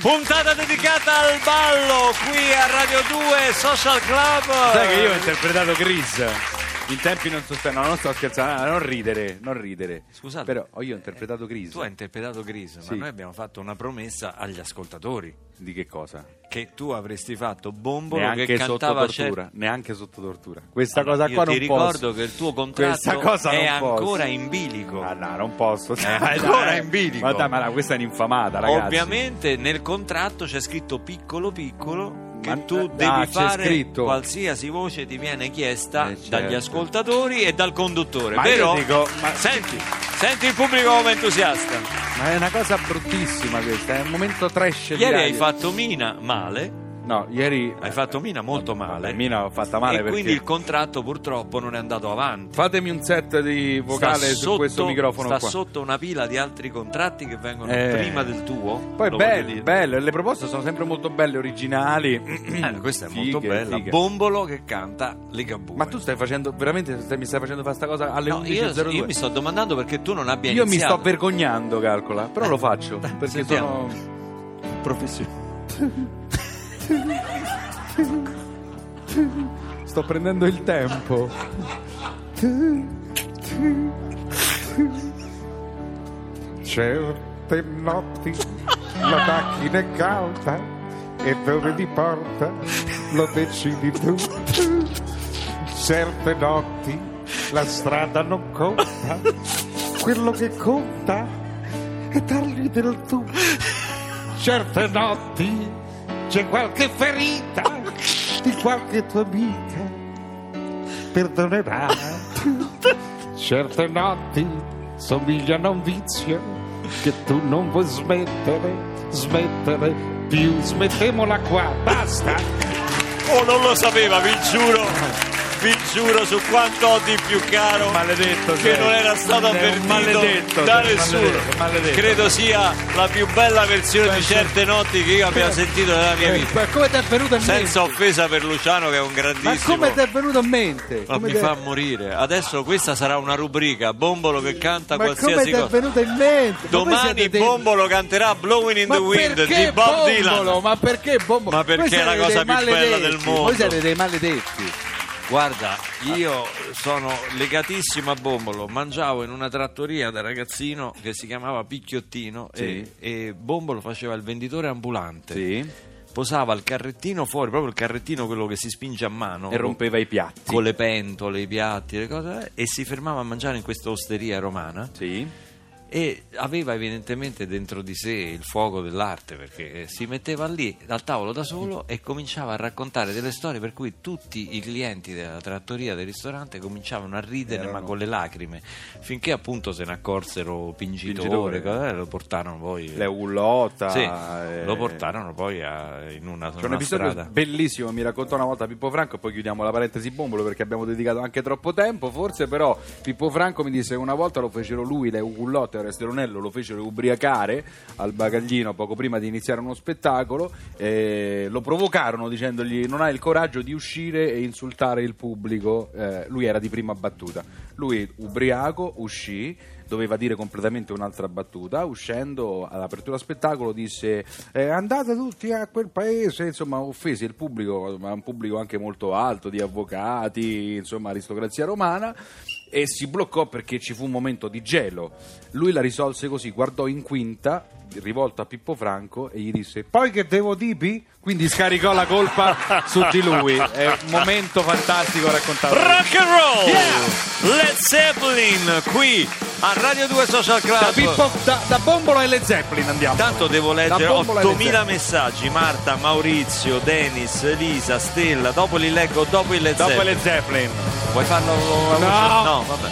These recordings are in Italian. Puntata dedicata al ballo qui a Radio 2 Social Club. Sai che io ho interpretato Chris in tempi non sostengono, non sto scherzando, non ridere. Scusate, però io ho interpretato Chris. Tu hai interpretato Chris, ma sì. Noi abbiamo fatto una promessa agli ascoltatori. Di che cosa? Che tu avresti fatto Bombolo neanche che cantava sotto tortura, neanche sotto tortura. Questa allora, cosa qua non posso. Io ti ricordo che il tuo contratto è ancora in bilico. Ah no, non posso. È ancora in bilico. Ma no, questa è un'infamata, ragazzi. Ovviamente nel contratto c'è scritto piccolo piccolo che tu devi fare scritto. Qualsiasi voce ti viene chiesta dagli ascoltatori e dal conduttore. Ma però dico, senti il pubblico come entusiasta. Ma è una cosa bruttissima questa, è un momento trash. Ieri hai fatto Mina male. No, ieri hai fatto Mina molto male. Mina l'ho fatta male e perché quindi il contratto purtroppo non è andato avanti. Fatemi un set di vocale su questo microfono qua. Sta sotto una pila di altri contratti che vengono prima del tuo. Poi bello, le proposte sono sempre molto belle, originali. Questa è molto bella. Figa. Bombolo che canta Ligabue. Ma tu stai facendo veramente mi stai facendo fare sta cosa alle 11:02? No, io mi sto domandando perché tu non abbia iniziato. Io mi sto vergognando, calcola, però lo faccio perché sentiamo. Sono professionista. Sto prendendo il tempo. Certe notti la macchina è calda e dove ti porta lo decidi tu. Certe notti la strada non conta, quello che conta è dargli del tu. Certe notti c'è qualche ferita di qualche tua amica, perdonerà. Certe notti somigliano a un vizio che tu non vuoi smettere più. Smettemola qua, basta. Oh, non lo sapeva, vi giuro su quanto ho di più caro maledetto, che non era stato avvertito da nessuno. Maledetto. Credo sia la più bella versione di Certe notti che io abbia sentito nella mia vita. Ma come ti è venuto in mente? Senza offesa per Luciano che è un grandissimo. Ma come ti è venuto in mente? Ma mi fa morire. Adesso questa sarà una rubrica, Bombolo che canta qualsiasi cosa. Ma come ti è venuto in mente? Domani Bombolo canterà Blowing in the Wind di Bob Dylan. Ma perché Bombolo? Ma perché è la cosa più bella del mondo. Voi siete dei maledetti. Guarda, io sono legatissimo a Bombolo, mangiavo in una trattoria da ragazzino che si chiamava Picchiottino e Bombolo faceva il venditore ambulante. Sì. Posava il carrettino fuori, proprio il carrettino quello che si spinge a mano. E rompeva i piatti. Con le pentole, i piatti, le cose, e si fermava a mangiare in questa osteria romana. Sì. E aveva evidentemente dentro di sé il fuoco dell'arte perché si metteva lì al tavolo da solo e cominciava a raccontare delle storie per cui tutti i clienti della trattoria del ristorante cominciavano a ridere ma con le lacrime finché appunto se ne accorsero Pingitore. Lo portarono poi le ullotta lo portarono poi in una strada. C'è un episodio bellissimo, mi raccontò una volta Pippo Franco e poi chiudiamo la parentesi Bombolo perché abbiamo dedicato anche troppo tempo forse, però Pippo Franco mi disse che una volta lo fecero lui, le ullotte Resteronello lo fecero ubriacare al bagaglino poco prima di iniziare uno spettacolo e lo provocarono dicendogli non hai il coraggio di uscire e insultare il pubblico. Lui era di prima battuta, lui ubriaco uscì, doveva dire completamente un'altra battuta, uscendo all'apertura spettacolo disse andate tutti a quel paese, insomma offese il pubblico, ma un pubblico anche molto alto di avvocati, insomma aristocrazia romana, e si bloccò perché ci fu un momento di gelo. Lui la risolse così, guardò in quinta rivolto a Pippo Franco e gli disse poi che devo tipi? Quindi scaricò la colpa su di lui. È un momento fantastico raccontato. Rock and roll, yeah! Led Zeppelin qui a Radio 2 Social Club da Bombolo e Led Zeppelin andiamo. Tanto devo leggere 8.000 messaggi. Marta, Maurizio, Denis, Elisa, Stella. Dopo li leggo dopo il Led Zeppelin. Dopo Led Zeppelin vuoi farlo? No vabbè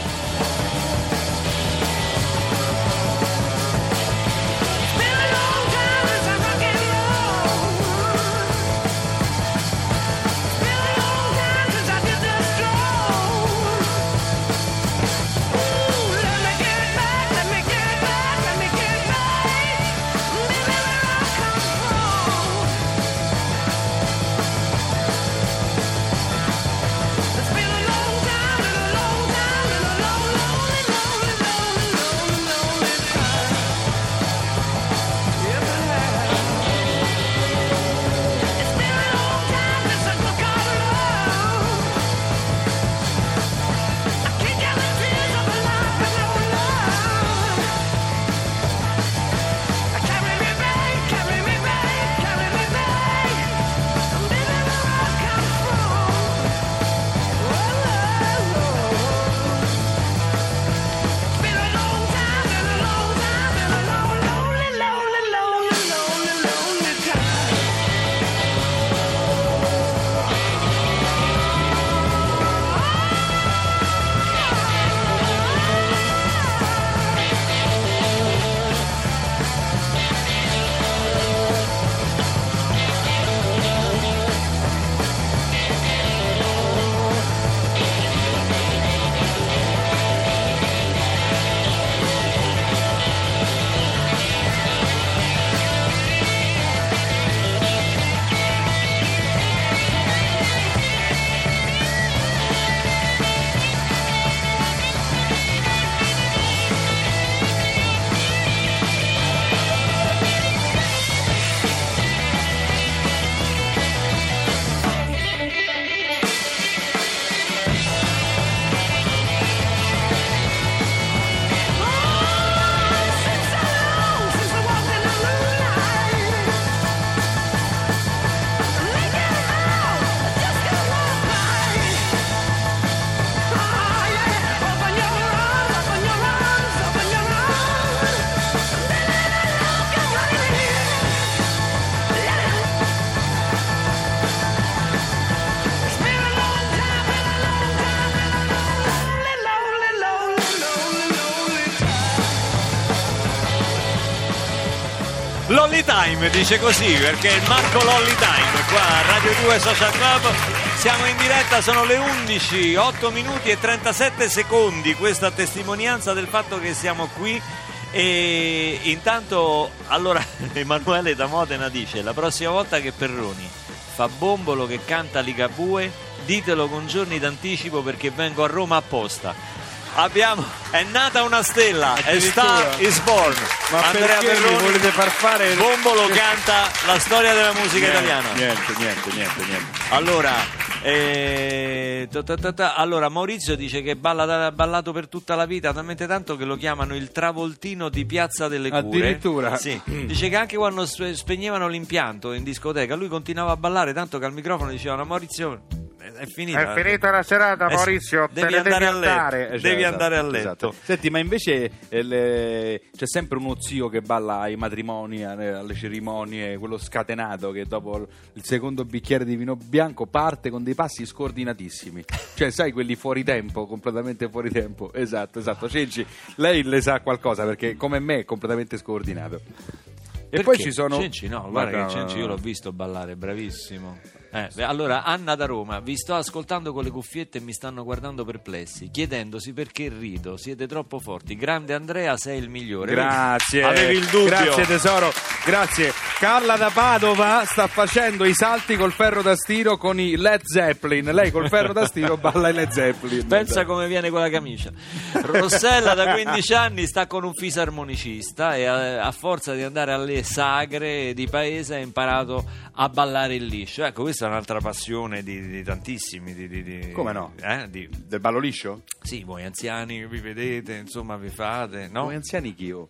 Lolly Time dice così, perché è il Marco Lolly Time qua a Radio 2 Social Club. Siamo in diretta, sono le 11, 8 minuti e 37 secondi, questa testimonianza del fatto che siamo qui. E intanto, allora, Emanuele da Modena dice: la prossima volta che Perroni fa Bombolo che canta Ligabue, ditelo con giorni d'anticipo perché vengo a Roma apposta. Abbiamo, è nata una stella, è Star is Born. Ma Andrea Perroni, volete far fare Bombolo canta la storia della musica italiana. Niente. Allora allora Maurizio dice che ha ballato per tutta la vita, talmente tanto che lo chiamano il travoltino di Piazza delle Cure. Addirittura. Sì. Dice che anche quando spegnevano l'impianto in discoteca lui continuava a ballare, tanto che al microfono dicevano: Maurizio, è finita la serata, Maurizio, devi andare a letto. Esatto. Senti, ma invece c'è sempre uno zio che balla ai matrimoni, alle cerimonie, quello scatenato che dopo il secondo bicchiere di vino bianco parte con dei passi scordinatissimi, cioè sai, quelli fuori tempo, completamente fuori tempo. Esatto. Cenci, lei le sa qualcosa, perché come me è completamente scordinato. E perché? Poi ci sono Cenci, no, guarda che Cenci io l'ho visto ballare, bravissimo. Allora Anna da Roma: vi sto ascoltando con le cuffiette e mi stanno guardando perplessi, chiedendosi perché rido, siete troppo forti, grande Andrea, sei il migliore. Grazie, avevi il dubbio. Grazie tesoro, grazie. Carla da Padova sta facendo i salti col ferro da stiro con i Led Zeppelin, lei col ferro da stiro balla i Led Zeppelin, pensa come viene con la camicia. Rossella da 15 anni sta con un fisarmonicista e a forza di andare alle sagre di paese ha imparato a ballare il liscio. Ecco, questa è un'altra passione di tantissimi. Come no? Del ballo liscio? Sì, voi anziani vi vedete, insomma vi fate, no? Voi anziani chi io?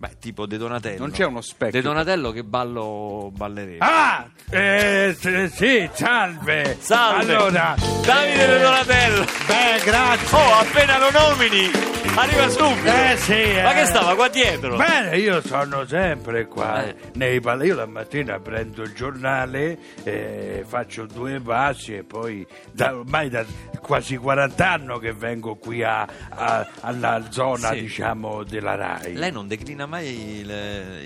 Beh, tipo De Donatello. Non c'è uno specchio. De Donatello che ballerebbe. Ah! Sì, salve! Allora, Davide De Donatello! Beh, grazie! Oh, appena lo nomini, arriva subito! Sì! Ma che stava qua dietro? Bene, io sono sempre qua. Io la mattina prendo il giornale, faccio due passi e poi ormai da quasi 40 anni che vengo qui alla zona, sì, diciamo, della Rai. Lei non declina mai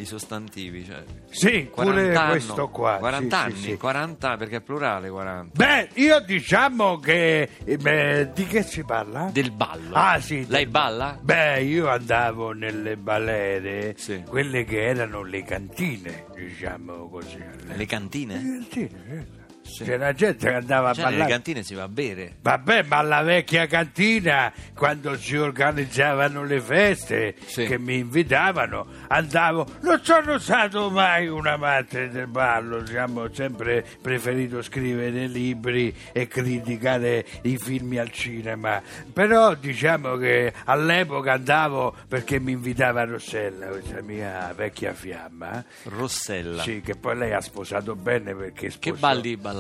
i sostantivi, cioè, sì, pure anno, questo qua 40 sì, anni, sì. 40, perché è plurale 40. Beh, io diciamo che di che si parla? Del ballo. Ah sì. Lei balla? Beh, io andavo nelle balere, sì, quelle che erano le cantine, diciamo così. Le cantine? Sì. Sì. C'era gente che andava a ballare. Nelle cantine si va a bere. Vabbè, ma alla vecchia cantina, quando si organizzavano le feste, sì, che mi invitavano, andavo. Non sono stato mai un amante del ballo, ho sempre preferito scrivere libri e criticare i film al cinema. Però diciamo che all'epoca andavo perché mi invitava Rossella, questa mia vecchia fiamma. Rossella? Sì, che poi lei ha sposato bene, perché sposò. Che balli?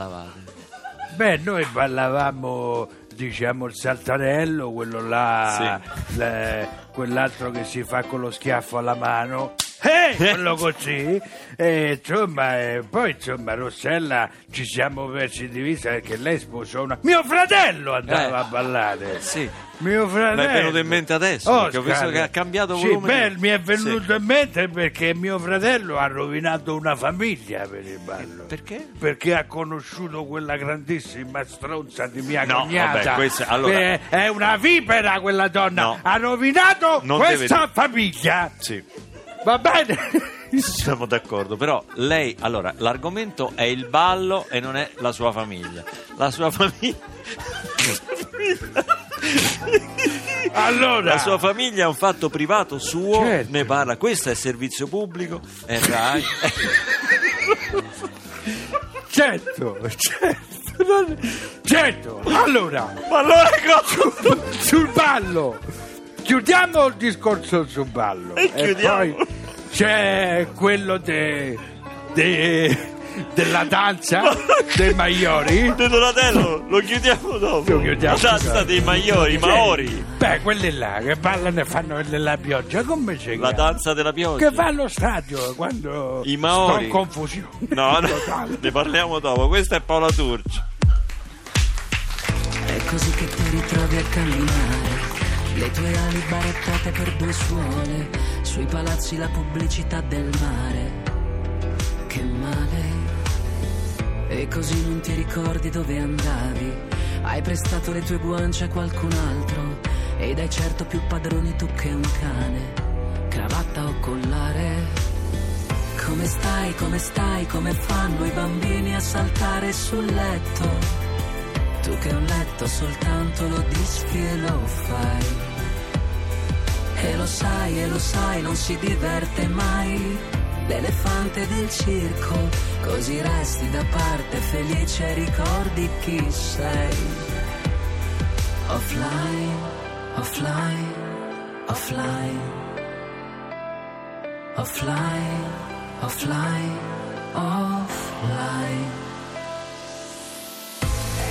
Beh, noi ballavamo, il saltarello, quello là, sì, quell'altro che si fa con lo schiaffo alla mano, quello così, poi Rossella ci siamo persi di vista perché lei sposò una... Mio fratello andava a ballare, sì. Mio fratello. Mi è venuto in mente adesso, perché ho visto che ha cambiato volume. Sì, beh, mi è venuto in mente perché mio fratello ha rovinato una famiglia per il ballo. Perché? Perché ha conosciuto quella grandissima stronza di mia cognata. Vabbè, è una vipera quella donna. No. Ha rovinato questa famiglia. Sì. Va bene. Siamo d'accordo, però lei, allora, l'argomento è il ballo e non è la sua famiglia. La sua famiglia. Allora, la sua famiglia è un fatto privato suo, certo, ne parla. Questo è servizio pubblico, è Rai. Certo. Allora sul ballo. Chiudiamo il discorso sul ballo. E poi c'è quello della danza dei Maiori. De Donatello lo chiudiamo dopo. La danza dei Maiori, Maori. Beh, quelli là che ballano e fanno della pioggia, come c'è? La danza della pioggia. Che va allo stadio quando i Maori. Sto in confusione. No, ne parliamo dopo. Questa è Paola Turci. È così che ti ritrovi a camminare, le tue ali barattate per due suole, sui palazzi la pubblicità del mare. che male. E così non ti ricordi dove andavi. Hai prestato le tue guance a qualcun altro ed hai certo più padroni tu che un cane. Cravatta o collare? Come stai, come stai, come fanno i bambini a saltare sul letto? Tu che un letto soltanto lo disfi e lo fai. E lo sai, non si diverte mai l'elefante del circo. Così resti da parte felice e ricordi chi sei. Offline, offline, offline, offline. Offline, offline.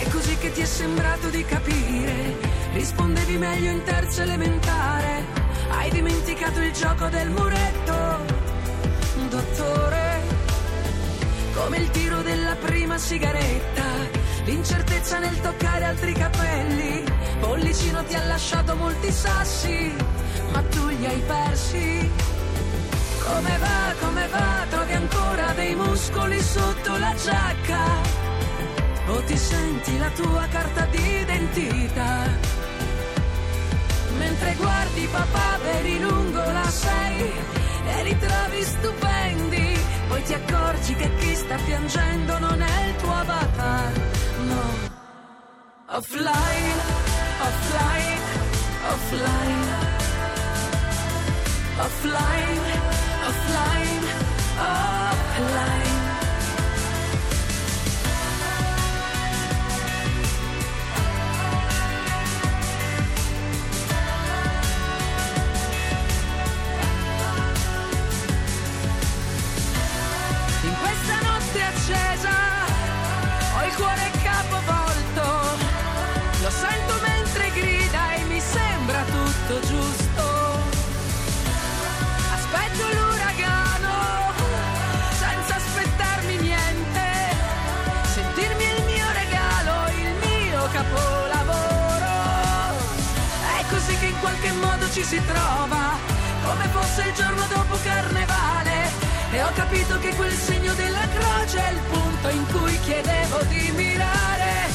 È così che ti è sembrato di capire. Rispondevi meglio in terza elementare. Hai dimenticato il gioco del muretto, dottore. Come il tiro della prima sigaretta, l'incertezza nel toccare altri capelli. Pollicino ti ha lasciato molti sassi, ma tu li hai persi. Come va, trovi ancora dei muscoli sotto la giacca? O ti senti la tua carta d'identità? Mentre guardi papà veri lungo la 6 e li trovi stupendi, poi ti accorgi che chi sta piangendo non è il tuo avatar, no. Offline, offline, offline, offline. Offline, offline. In questa notte accesa ho il cuore capovolto, lo sento mentre grida e mi sembra tutto giusto. Aspetto lui senza aspettarmi niente, sentirmi il mio regalo, il mio capolavoro. È così che in qualche modo ci si trova, come fosse il giorno dopo Carnevale. E ho capito che quel segno della croce è il punto in cui chiedevo di mirare.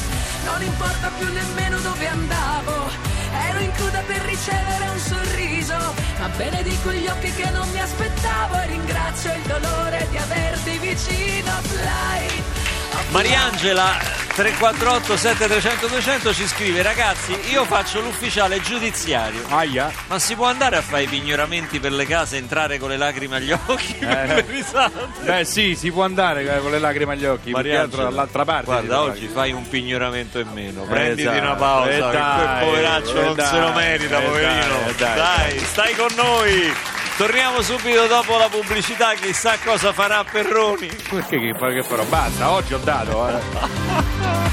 Non importa più nemmeno dove andavo, ero in coda per ricevere un sorriso, ma benedico gli occhi che non mi aspettavo e ringrazio il dolore di averti vicino. Fly, oh, Mariangela 348 7300 200 ci scrive: ragazzi, io faccio l'ufficiale giudiziario. Aia. Ma si può andare a fare i pignoramenti per le case, entrare con le lacrime agli occhi per le risate? Beh sì, si può andare con le lacrime agli occhi, perché dall'altra parte. Guarda, oggi fai un pignoramento in meno, prenditi una pausa, che quel poveraccio non se lo merita, poverino. Dai, stai con noi. Torniamo subito dopo la pubblicità, chissà cosa farà Perroni. Perché che farò? Basta, oggi ho dato.